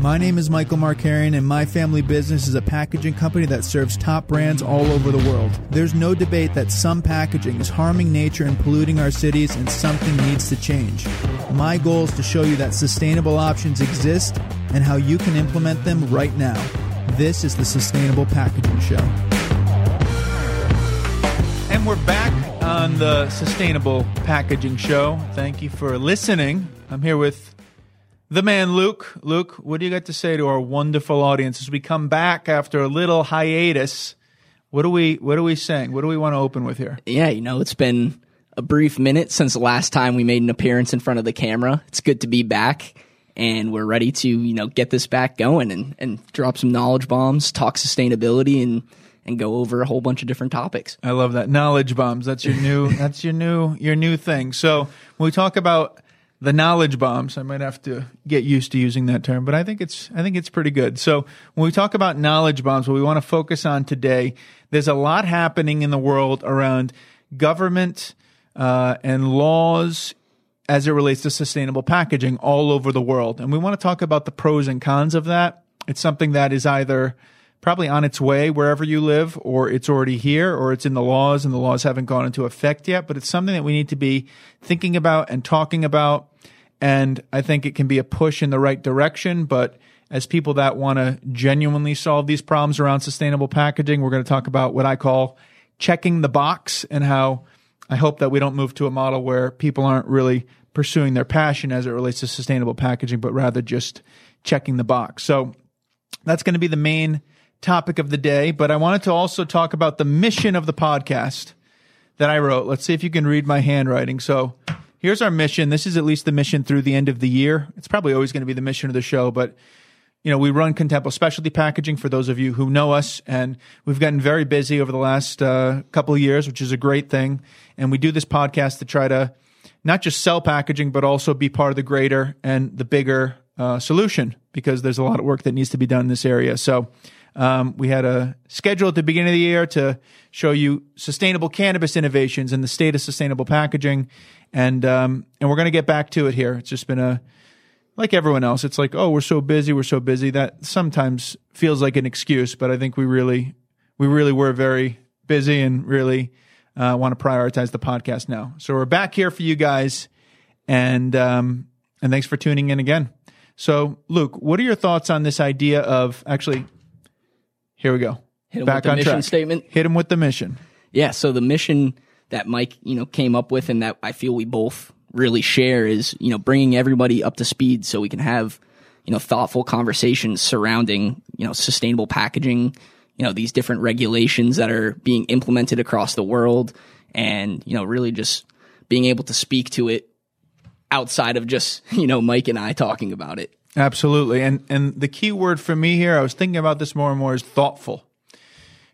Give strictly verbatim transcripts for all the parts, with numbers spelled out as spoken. My name is Michael Markarian, and my family business is a packaging company that serves top brands all over the world. There's no debate that some packaging is harming nature and polluting our cities, and something needs to change. My goal is to show you that sustainable options exist and how you can implement them right now. This is the Sustainable Packaging Show. And we're back on the Sustainable Packaging Show. Thank you for listening. I'm here with the man, Luke. Luke, what do you got to say to our wonderful audience as we come back after a little hiatus? What are we What are we saying? What do we want to open with here? Yeah, you know, it's been a brief minute since the last time we made an appearance in front of the camera. It's good to be back, and we're ready to, you know, get this back going and, and drop some knowledge bombs, talk sustainability, and and go over a whole bunch of different topics. I love that, knowledge bombs. That's your new that's your new your new thing. So when we talk about the knowledge bombs, I might have to get used to using that term, but I think it's I think it's pretty good. So when we talk about knowledge bombs, what we want to focus on today, there's a lot happening in the world around government uh, and laws as it relates to sustainable packaging all over the world. And we want to talk about the pros and cons of that. It's something that is either probably on its way wherever you live, or it's already here, or it's in the laws and the laws haven't gone into effect yet. But it's something that we need to be thinking about and talking about. And I think it can be a push in the right direction. But as people that want to genuinely solve these problems around sustainable packaging, we're going to talk about what I call checking the box, and how I hope that we don't move to a model where people aren't really pursuing their passion as it relates to sustainable packaging, but rather just checking the box. So that's going to be the main topic of the day, but I wanted to also talk about the mission of the podcast that I wrote. Let's see if you can read my handwriting. So here's our mission. This is at least the mission through the end of the year. It's probably always going to be the mission of the show, but you know, we run Contempo Specialty Packaging for those of you who know us, and we've gotten very busy over the last uh, couple of years, which is a great thing. And we do this podcast to try to not just sell packaging, but also be part of the greater and the bigger uh, solution, because there's a lot of work that needs to be done in this area. So Um, we had a schedule at the beginning of the year to show you sustainable cannabis innovations and the state of sustainable packaging, and um, and we're going to get back to it here. It's just been a, like everyone else, it's like, oh, we're so busy, we're so busy. That sometimes feels like an excuse, but I think we really, we really were very busy and really uh, want to prioritize the podcast now. So we're back here for you guys, and um, and thanks for tuning in again. So Luke, what are your thoughts on this idea of actually? Here we go. Hit him Back with the on mission track. Statement. Hit him with the mission. Yeah. So the mission that Mike, you know, came up with, and that I feel we both really share, is, you know, bringing everybody up to speed so we can have, you know, thoughtful conversations surrounding, you know, sustainable packaging, you know, these different regulations that are being implemented across the world, and, you know, really just being able to speak to it outside of just, you know, Mike and I talking about it. Absolutely. And and the key word for me here, I was thinking about this more and more, is thoughtful.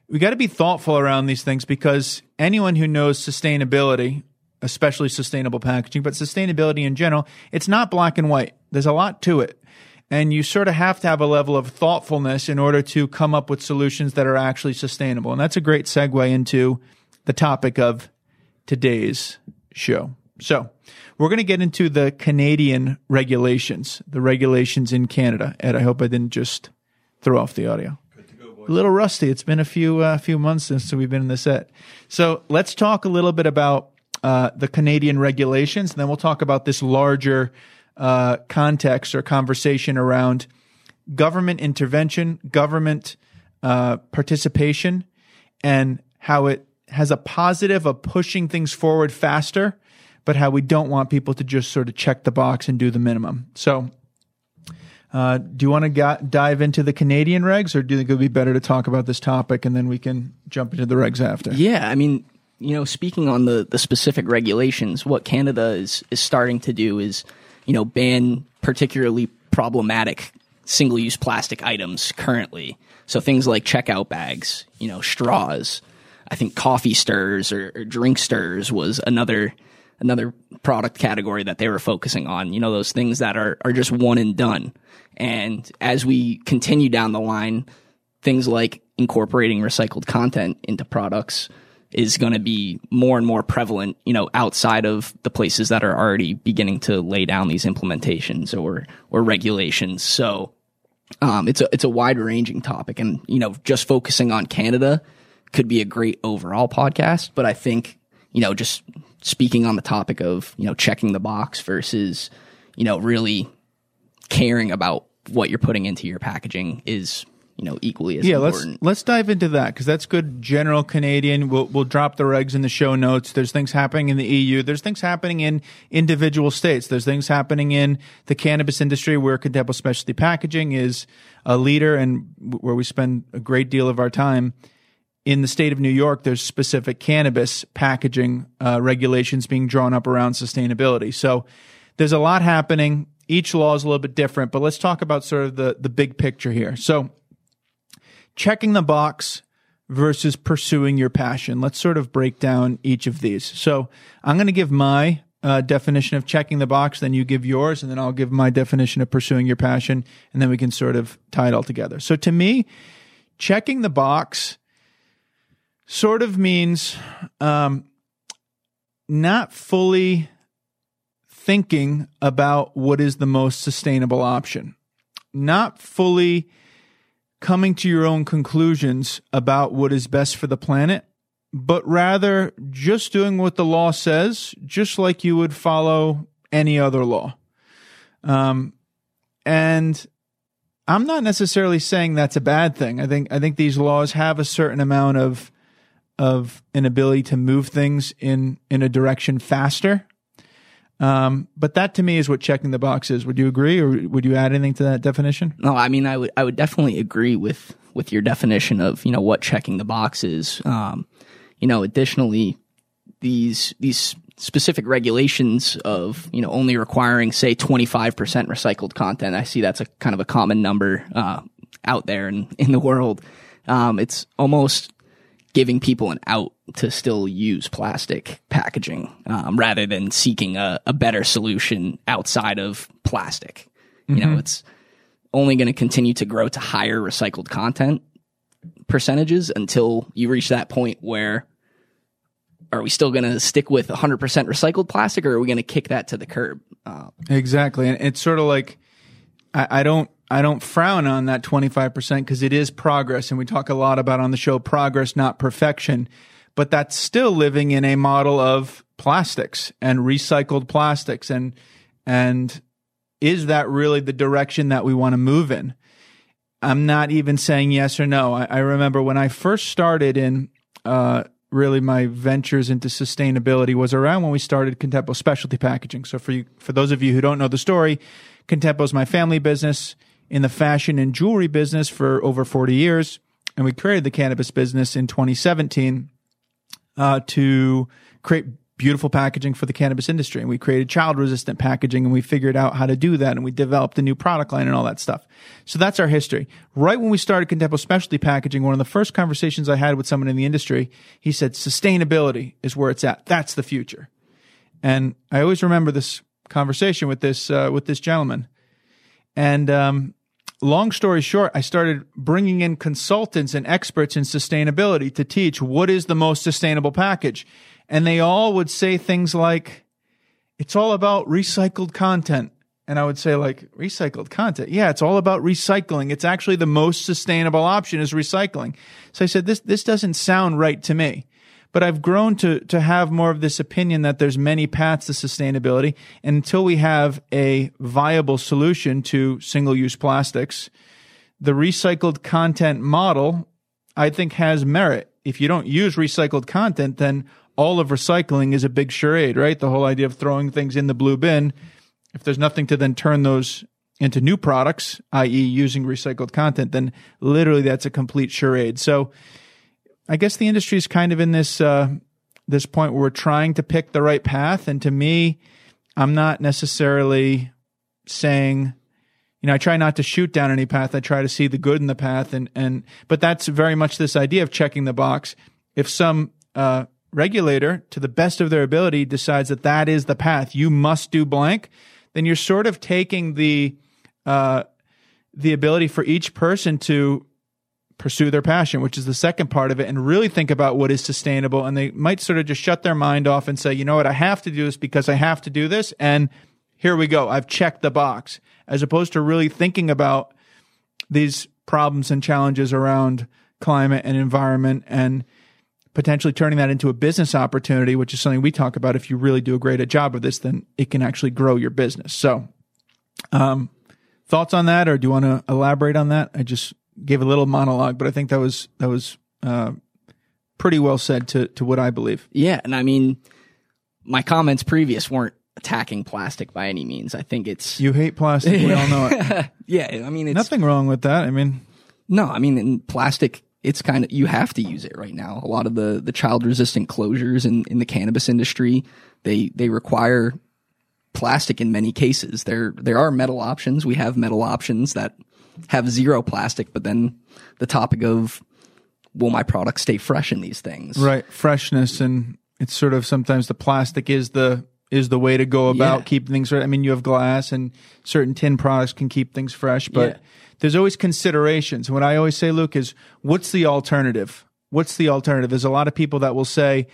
We got to be thoughtful around these things, because anyone who knows sustainability, especially sustainable packaging, but sustainability in general, it's not black and white. There's a lot to it. And you sort of have to have a level of thoughtfulness in order to come up with solutions that are actually sustainable. And that's a great segue into the topic of today's show. So we're going to get into the Canadian regulations, the regulations in Canada. Ed, I hope I didn't just throw off the audio. Good to go, boys. A little rusty. It's been a few uh, few months since we've been in the set. So let's talk a little bit about uh, the Canadian regulations, and then we'll talk about this larger uh, context or conversation around government intervention, government uh, participation, and how it has a positive of pushing things forward faster, but how we don't want people to just sort of check the box and do the minimum. So uh, do you want to go- dive into the Canadian regs, or do you think it would be better to talk about this topic and then we can jump into the regs after? Yeah, I mean, you know, speaking on the, the specific regulations, what Canada is, is starting to do is, you know, ban particularly problematic single-use plastic items currently. So things like checkout bags, you know, straws. I think coffee stirrers or, or drink stirrers was another... another product category that they were focusing on, you know, those things that are, are just one and done. And as we continue down the line, things like incorporating recycled content into products is going to be more and more prevalent, you know, outside of the places that are already beginning to lay down these implementations or, or regulations. So Um, it's a, it's a wide ranging topic, and, you know, just focusing on Canada could be a great overall podcast. But I think, you know, just speaking on the topic of, you know, checking the box versus, you know, really caring about what you're putting into your packaging is, you know, equally as yeah, important. Yeah, let's, let's dive into that, because that's good general Canadian. We'll, we'll drop the regs in the show notes. There's things happening in the E U. There's things happening in individual states. There's things happening in the cannabis industry, where Contempo Specialty Packaging is a leader and where we spend a great deal of our time. In the state of New York, there's specific cannabis packaging uh, regulations being drawn up around sustainability. So there's a lot happening. Each law is a little bit different, but let's talk about sort of the, the big picture here. So checking the box versus pursuing your passion. Let's sort of break down each of these. So I'm going to give my uh, definition of checking the box, then you give yours, and then I'll give my definition of pursuing your passion, and then we can sort of tie it all together. So to me, checking the box sort of means um, not fully thinking about what is the most sustainable option, not fully coming to your own conclusions about what is best for the planet, but rather just doing what the law says, just like you would follow any other law. Um, and I'm not necessarily saying that's a bad thing. I think I think these laws have a certain amount of of an ability to move things in in a direction faster. Um, but that to me is what checking the box is. Would you agree, or would you add anything to that definition? No, I mean, I would, I would definitely agree with, with your definition of, you know, what checking the box is. Um, you know, additionally, these, these specific regulations of, you know, only requiring, say, twenty-five percent recycled content. I see that's a kind of a common number, uh, out there in, in the world. Um, it's almost giving people an out to still use plastic packaging, um, rather than seeking a, a better solution outside of plastic. Mm-hmm. You know, it's only going to continue to grow to higher recycled content percentages until you reach that point where, are we still going to stick with one hundred percent recycled plastic, or are we going to kick that to the curb? Uh, exactly. And it's sort of like, I, I don't, I don't frown on that twenty-five percent, because it is progress. And we talk a lot about on the show, progress, not perfection. But that's still living in a model of plastics and recycled plastics. And, and is that really the direction that we want to move in? I'm not even saying yes or no. I, I remember when I first started in, uh, really my ventures into sustainability was around when we started Contempo Specialty Packaging. So for you, for those of you who don't know the story, Contempo's my family business. In the fashion and jewelry business for over forty years. And we created the cannabis business in twenty seventeen uh, to create beautiful packaging for the cannabis industry. And we created child-resistant packaging, and we figured out how to do that, and we developed a new product line and all that stuff. So that's our history. Right when we started Contempo Specialty Packaging, one of the first conversations I had with someone in the industry, he said, sustainability is where it's at. That's the future. And I always remember this conversation with this uh, with this gentleman. And um, long story short, I started bringing in consultants and experts in sustainability to teach what is the most sustainable package. And they all would say things like, it's all about recycled content. And I would say, like, recycled content? Yeah, it's all about recycling. It's actually the most sustainable option is recycling. So I said, this this doesn't sound right to me. But I've grown to to have more of this opinion that there's many paths to sustainability, and until we have a viable solution to single-use plastics, the recycled content model, I think, has merit. If you don't use recycled content, then all of recycling is a big charade, right? The whole idea of throwing things in the blue bin, if there's nothing to then turn those into new products, that is using recycled content, then literally that's a complete charade. So I guess the industry is kind of in this uh, this point where we're trying to pick the right path. And to me, I'm not necessarily saying, you know, I try not to shoot down any path. I try to see the good in the path. And, and but that's very much this idea of checking the box. If some uh, regulator, to the best of their ability, decides that that is the path, you must do blank, then you're sort of taking the uh, the ability for each person to pursue their passion, which is the second part of it, and really think about what is sustainable. And they might sort of just shut their mind off and say, you know what, I have to do this because I have to do this. And here we go. I've checked the box, as opposed to really thinking about these problems and challenges around climate and environment and potentially turning that into a business opportunity, which is something we talk about. If you really do a great job of this, then it can actually grow your business. So um, thoughts on that, or do you want to elaborate on that? I just gave a little monologue, but I think that was that was uh, pretty well said to, to what I believe. Yeah, and I mean, my comments previous weren't attacking plastic by any means. I think it's... You hate plastic, we all know it. Yeah, I mean, it's... Nothing wrong with that, I mean... No, I mean, in plastic... It's kind of, you have to use it right now. A lot of the, the child resistant closures in, in the cannabis industry, they, they require plastic in many cases. There, there are metal options. We have metal options that have zero plastic, but then the topic of, will my product stay fresh in these things? Right. Freshness. And it's sort of sometimes the plastic is the, is the way to go about yeah. keeping things right. I mean, you have glass and certain tin products can keep things fresh, but yeah. there's always considerations. What I always say, Luke, is what's the alternative? What's the alternative? There's a lot of people that will say,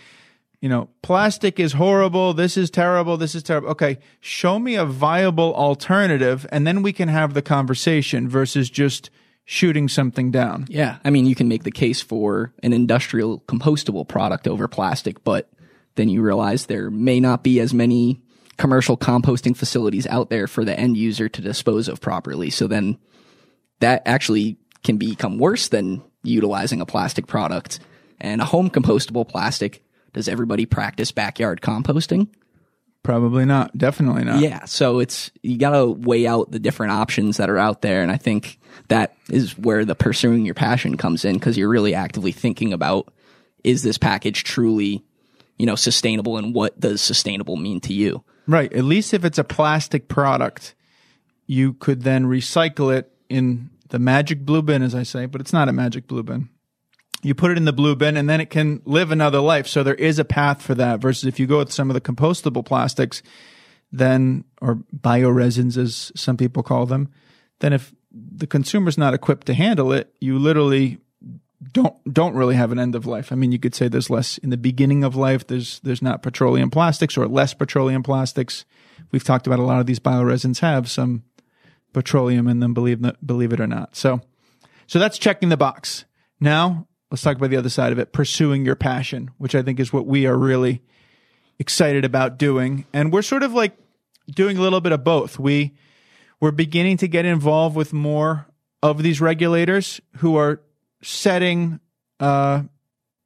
you know, plastic is horrible. This is terrible. This is terrible. Okay, show me a viable alternative, and then we can have the conversation versus just shooting something down. Yeah. I mean, you can make the case for an industrial compostable product over plastic, but then you realize there may not be as many commercial composting facilities out there for the end user to dispose of properly. So then that actually can become worse than utilizing a plastic product. And a home compostable plastic, does everybody practice backyard composting? Probably not. Definitely not. Yeah. So it's, you got to weigh out the different options that are out there. And I think that is where the pursuing your passion comes in, because you're really actively thinking about, is this package truly, you know, sustainable, and what does sustainable mean to you? Right. At least if it's a plastic product, you could then recycle it in the magic blue bin, as I say, but it's not a magic blue bin. You put it in the blue bin and then it can live another life. So there is a path for that, versus if you go with some of the compostable plastics, then, or bioresins as some people call them, then if the consumer's not equipped to handle it, you literally don't don't really have an end of life. I mean, you could say there's less in the beginning of life. There's there's not petroleum plastics, or less petroleum plastics. We've talked about a lot of these bioresins have some petroleum in them, believe believe it or not. So, so that's checking the box. Now let's talk about the other side of it, pursuing your passion, which I think is what we are really excited about doing. And we're sort of like doing a little bit of both. We we're beginning to get involved with more of these regulators who are setting uh,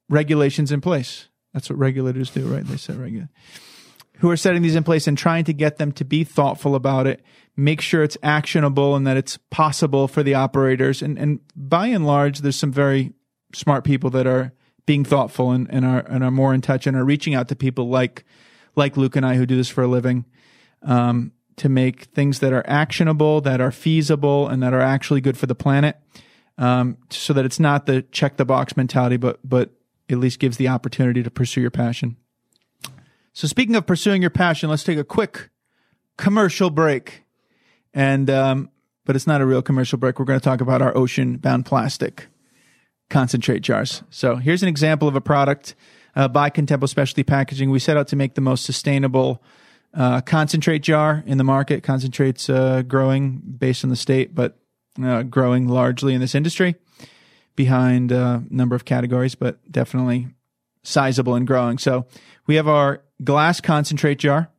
regulations in place. That's what regulators do, right? They set regular. Who are setting these in place and trying to get them to be thoughtful about it, make sure it's actionable and that it's possible for the operators. And, and by and large, there's some very smart people that are being thoughtful and, and are and are more in touch and are reaching out to people like like Luke and I, who do this for a living, um, to make things that are actionable, that are feasible, and that are actually good for the planet, um, so that it's not the check-the-box mentality, but but at least gives the opportunity to pursue your passion. So speaking of pursuing your passion, let's take a quick commercial break. And um, but it's not a real commercial break. We're going to talk about our ocean-bound plastic concentrate jars. So here's an example of a product uh, by Contempo Specialty Packaging. We set out to make the most sustainable uh, concentrate jar in the market. Concentrate's uh, growing based on the state, but uh, growing largely in this industry behind a number of categories, but definitely sizable and growing. So we have our glass concentrate jar,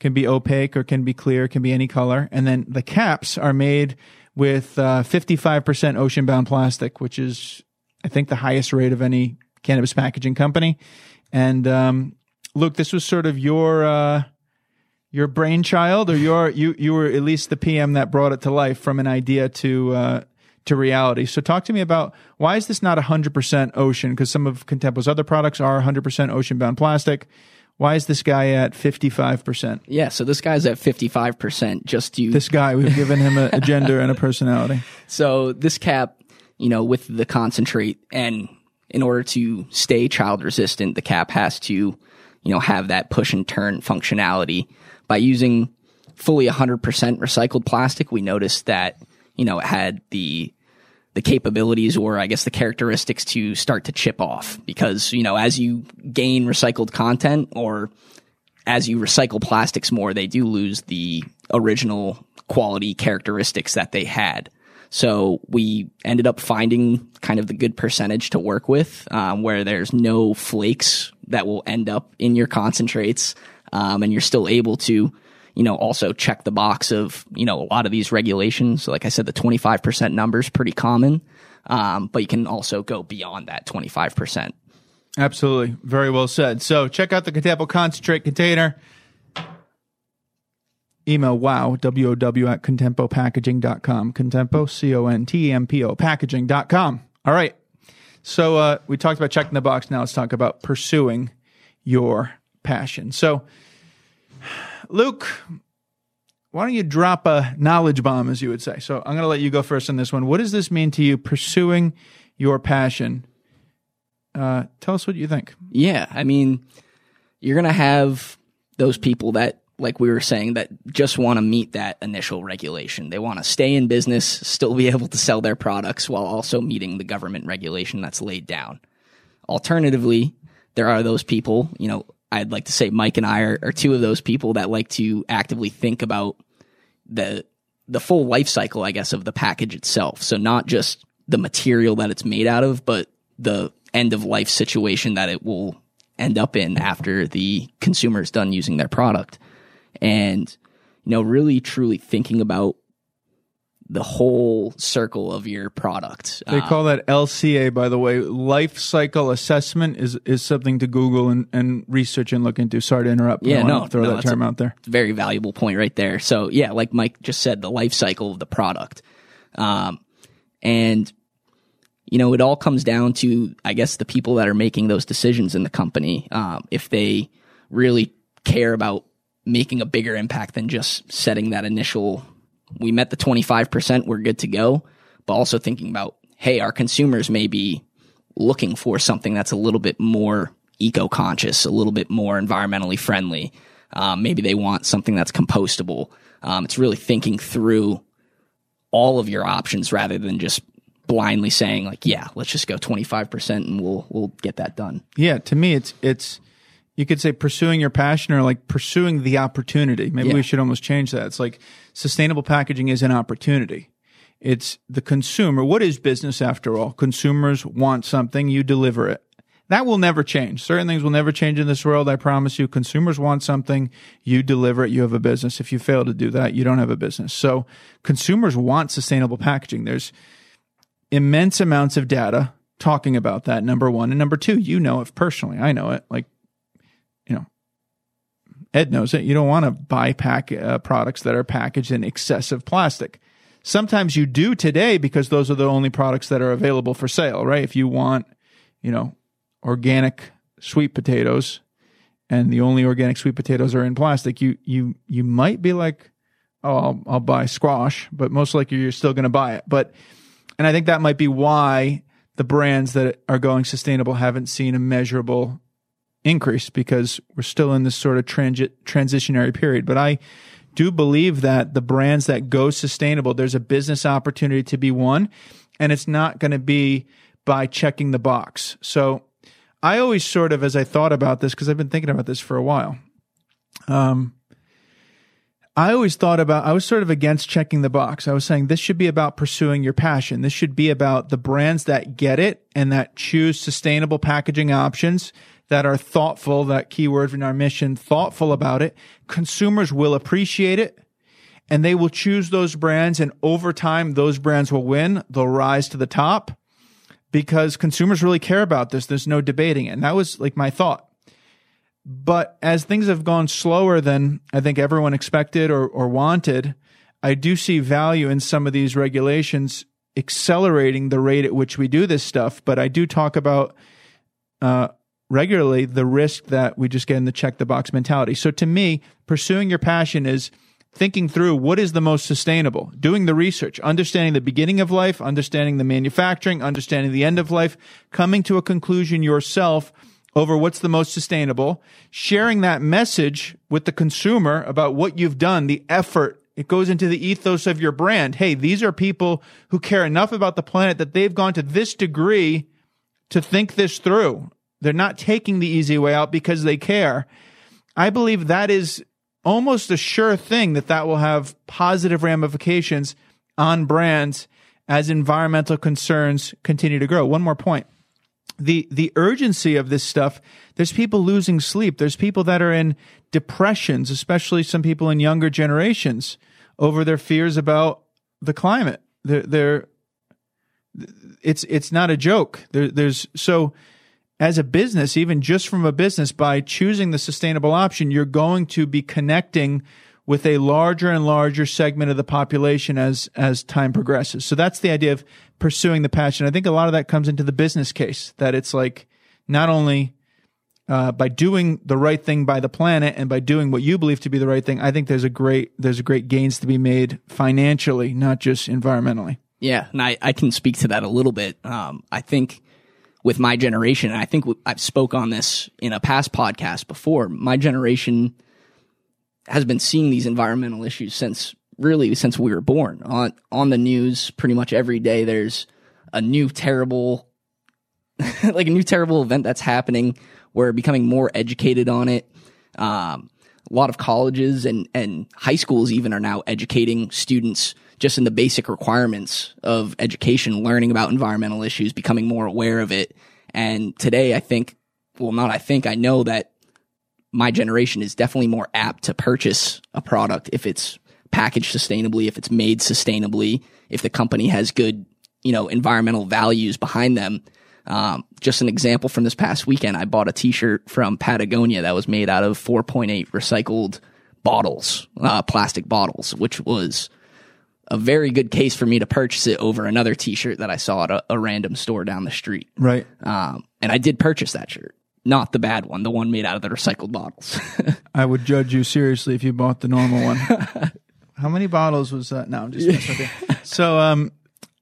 can be opaque or can be clear, can be any color. And then the caps are made with uh, fifty-five percent ocean-bound plastic, which is, I think, the highest rate of any cannabis packaging company. And um, Luke, this was sort of your uh, your brainchild, or your you you were at least the P M that brought it to life from an idea to uh, to reality. So talk to me about, why is this not one hundred percent ocean? Because some of Contempo's other products are one hundred percent ocean-bound plastic. Why is this guy at fifty-five percent? Yeah, so this guy's at fifty-five percent just to... This guy, we've given him a, a gender and a personality. So this cap, you know, with the concentrate, and in order to stay child resistant, the cap has to, you know, have that push and turn functionality. By using fully one hundred percent recycled plastic, we noticed that, you know, it had the... the capabilities, or I guess the characteristics, to start to chip off, because, you know, as you gain recycled content, or as you recycle plastics more, they do lose the original quality characteristics that they had. So we ended up finding kind of the good percentage to work with, um, where there's no flakes that will end up in your concentrates. Um, and you're still able to, you know, also check the box of, you know, a lot of these regulations. So like I said, the twenty-five percent number is pretty common, um, but you can also go beyond that twenty-five percent. Absolutely. Very well said. So check out the Contempo Concentrate Container. Email wow, W O W at contempo packaging dot com. Contempo, C O N T E M P O, packaging dot com. All right. So uh, we talked about checking the box. Now let's talk about pursuing your passion. So, Luke, why don't you drop a knowledge bomb, as you would say? So I'm going to let you go first on this one. What does this mean to you, pursuing your passion? Uh, tell us what you think. Yeah. I mean, you're going to have those people that, like we were saying, that just want to meet that initial regulation. They want to stay in business, still be able to sell their products while also meeting the government regulation that's laid down. Alternatively, there are those people, you know, I'd like to say Mike and I are, are two of those people that like to actively think about the the full life cycle, I guess, of the package itself. So not just the material that it's made out of, but the end of life situation that it will end up in after the consumer is done using their product. And, you know, really truly thinking about the whole circle of your product. They um, call that L C A, by the way. Life cycle assessment is, is something to Google and, and research and look into. Sorry to interrupt. Yeah, no, throw no, that term a, out there. Very valuable point right there. So yeah, like Mike just said, the life cycle of the product. Um, and, you know, it all comes down to, I guess, the people that are making those decisions in the company. Um, if they really care about making a bigger impact than just setting that initial, we met the twenty-five percent, we're good to go, but also thinking about, hey, our consumers may be looking for something that's a little bit more eco-conscious, a little bit more environmentally friendly. Um, maybe they want something that's compostable. Um, it's really thinking through all of your options rather than just blindly saying like, yeah, let's just go twenty-five percent and we'll we'll get that done. Yeah, to me, it's it's... you could say pursuing your passion or like pursuing the opportunity. Maybe yeah. we should almost change that. It's like sustainable packaging is an opportunity. It's the consumer. What is business after all? Consumers want something, you deliver it. That will never change. Certain things will never change in this world, I promise you. Consumers want something, you deliver it, you have a business. If you fail to do that, you don't have a business. So consumers want sustainable packaging. There's immense amounts of data talking about that, number one. And number two, you know it personally. I know it. Like, you know, Ed knows it. You don't want to buy pack uh, products that are packaged in excessive plastic. Sometimes you do today because those are the only products that are available for sale, right? If you want, you know, organic sweet potatoes and the only organic sweet potatoes are in plastic, you you you might be like, oh, I'll, I'll buy squash, but most likely you're still going to buy it. But, and I think that might be why the brands that are going sustainable haven't seen a measurable increase, because we're still in this sort of transi- transitionary period. But I do believe that the brands that go sustainable, there's a business opportunity to be won, and it's not going to be by checking the box. So I always sort of, as I thought about this, because I've been thinking about this for a while, um, I always thought about, I was sort of against checking the box. I was saying this should be about pursuing your passion. This should be about the brands that get it and that choose sustainable packaging options that are thoughtful, that keyword in our mission, thoughtful about it. Consumers will appreciate it, and they will choose those brands, and over time, those brands will win. They'll rise to the top because consumers really care about this. There's no debating it, and that was like my thought. But as things have gone slower than I think everyone expected or, or wanted, I do see value in some of these regulations accelerating the rate at which we do this stuff, but I do talk about uh regularly the risk that we just get in the check the box mentality. So to me, pursuing your passion is thinking through what is the most sustainable, doing the research, understanding the beginning of life, understanding the manufacturing, understanding the end of life, coming to a conclusion yourself over what's the most sustainable, sharing that message with the consumer about what you've done, the effort. It goes into the ethos of your brand. Hey, these are people who care enough about the planet that they've gone to this degree to think this through. They're not taking the easy way out because they care. I believe that is almost a sure thing that that will have positive ramifications on brands as environmental concerns continue to grow. One more point. The the urgency of this stuff, there's people losing sleep. There's people that are in depressions, especially some people in younger generations, over their fears about the climate. They're, they're, it's it's not a joke. There, there's so as a business, even just from a business, by choosing the sustainable option, you're going to be connecting with a larger and larger segment of the population as as time progresses. So that's the idea of pursuing the passion. I think a lot of that comes into the business case, that it's like not only uh, by doing the right thing by the planet and by doing what you believe to be the right thing, I think there's a great there's a great gains to be made financially, not just environmentally. Yeah, and I, I can speak to that a little bit. Um, I think with my generation, and I think I've spoke on this in a past podcast before, my generation has been seeing these environmental issues since really since we were born. On on the news pretty much every day there's a new terrible like a new terrible event that's happening. We're becoming more educated on it. Um, a lot of colleges and, and high schools even are now educating students just in the basic requirements of education, learning about environmental issues, becoming more aware of it. And today I think well not I think I know that my generation is definitely more apt to purchase a product if it's packaged sustainably, if it's made sustainably, if the company has good, you know, environmental values behind them. Um, just an example from this past weekend, I bought a t-shirt from Patagonia that was made out of four point eight recycled bottles, uh, plastic bottles, which was a very good case for me to purchase it over another t-shirt that I saw at a, a random store down the street. Right. Um, and I did purchase that shirt. Not the bad one, the one made out of the recycled bottles. I would judge you seriously if you bought the normal one. How many bottles was that? No, I'm just messing with you. So, um,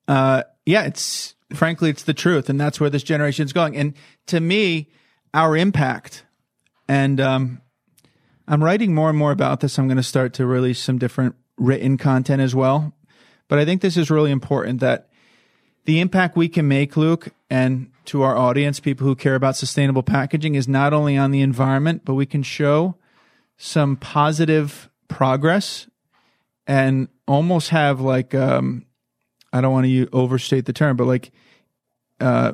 uh, yeah, it's frankly, it's the truth. And that's where this generation is going. And to me, our impact, and um, I'm writing more and more about this. I'm going to start to release some different written content as well. But I think this is really important, that the impact we can make, Luke, and to our audience, people who care about sustainable packaging, is not only on the environment, but we can show some positive progress and almost have like, um, I don't want to overstate the term, but like uh,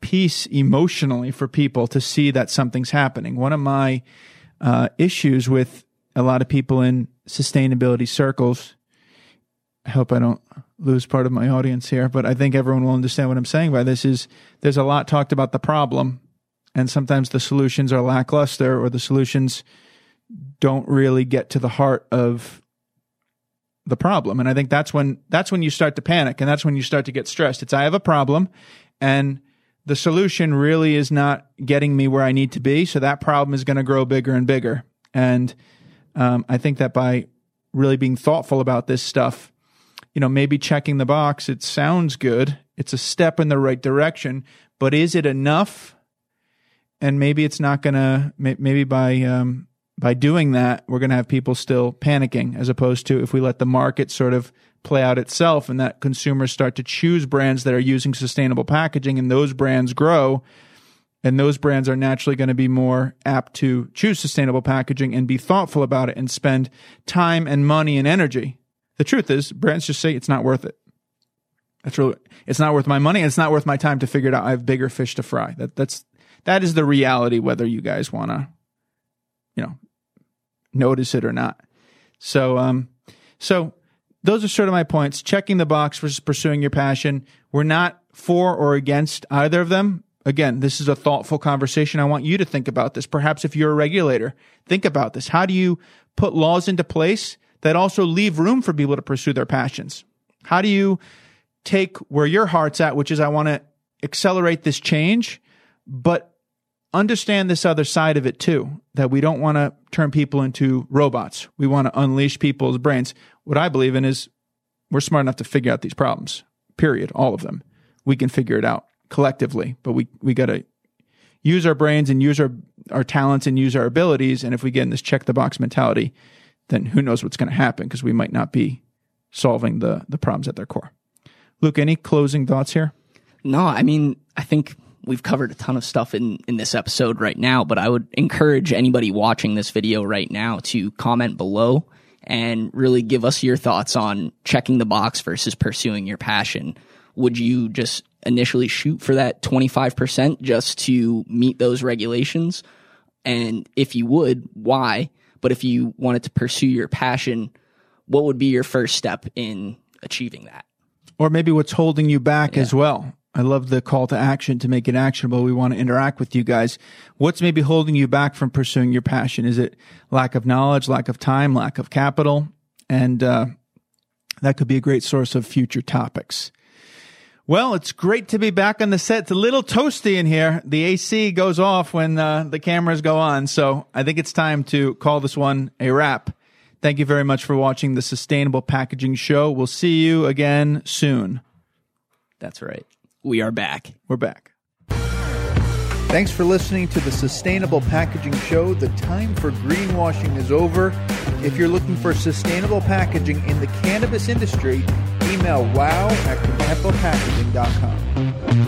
peace emotionally for people to see that something's happening. One of my uh, issues with a lot of people in sustainability circles, I hope I don't lose part of my audience here, but I think everyone will understand what I'm saying by this, is there's a lot talked about the problem, and sometimes the solutions are lackluster, or the solutions don't really get to the heart of the problem. And I think that's when that's when you start to panic, and that's when you start to get stressed. It's I have a problem, and the solution really is not getting me where I need to be, so that problem is going to grow bigger and bigger. And um, I think that by really being thoughtful about this stuff, you know, maybe checking the box, it sounds good, it's a step in the right direction, but is it enough? And maybe it's not going to, maybe by um, by doing that, we're going to have people still panicking, as opposed to if we let the market sort of play out itself, and that consumers start to choose brands that are using sustainable packaging, and those brands grow, and those brands are naturally going to be more apt to choose sustainable packaging and be thoughtful about it and spend time and money and energy. The truth is, brands just say it's not worth it. That's really, it's not worth my money, and it's not worth my time to figure it out. I have bigger fish to fry. That that's that is the reality, whether you guys want to, you know, notice it or not. So, um, so those are sort of my points. Checking the box versus pursuing your passion. We're not for or against either of them. Again, this is a thoughtful conversation. I want you to think about this. Perhaps if you're a regulator, think about this. How do you put laws into place that also leave room for people to pursue their passions? How do you take where your heart's at, which is I want to accelerate this change, but understand this other side of it too, that we don't want to turn people into robots. We want to unleash people's brains. What I believe in is we're smart enough to figure out these problems, period, all of them. We can figure it out collectively, but we, we got to use our brains and use our, our talents and use our abilities. And if we get in this check the box mentality, then who knows what's going to happen, because we might not be solving the the problems at their core. Luke, any closing thoughts here? No, I mean, I think we've covered a ton of stuff in, in this episode right now, but I would encourage anybody watching this video right now to comment below and really give us your thoughts on checking the box versus pursuing your passion. Would you just initially shoot for that twenty-five percent just to meet those regulations? And if you would, why? But if you wanted to pursue your passion, what would be your first step in achieving that? Or maybe what's holding you back yeah. as well. I love the call to action to make it actionable. We want to interact with you guys. What's maybe holding you back from pursuing your passion? Is it lack of knowledge, lack of time, lack of capital? And uh, that could be a great source of future topics. Well, it's great to be back on the set. It's a little toasty in here. The A C goes off when uh, the cameras go on. So I think it's time to call this one a wrap. Thank you very much for watching the Sustainable Packaging Show. We'll see you again soon. That's right. We are back. We're back. Thanks for listening to the Sustainable Packaging Show. The time for greenwashing is over. If you're looking for sustainable packaging in the cannabis industry, email wow at contempo packaging dot com.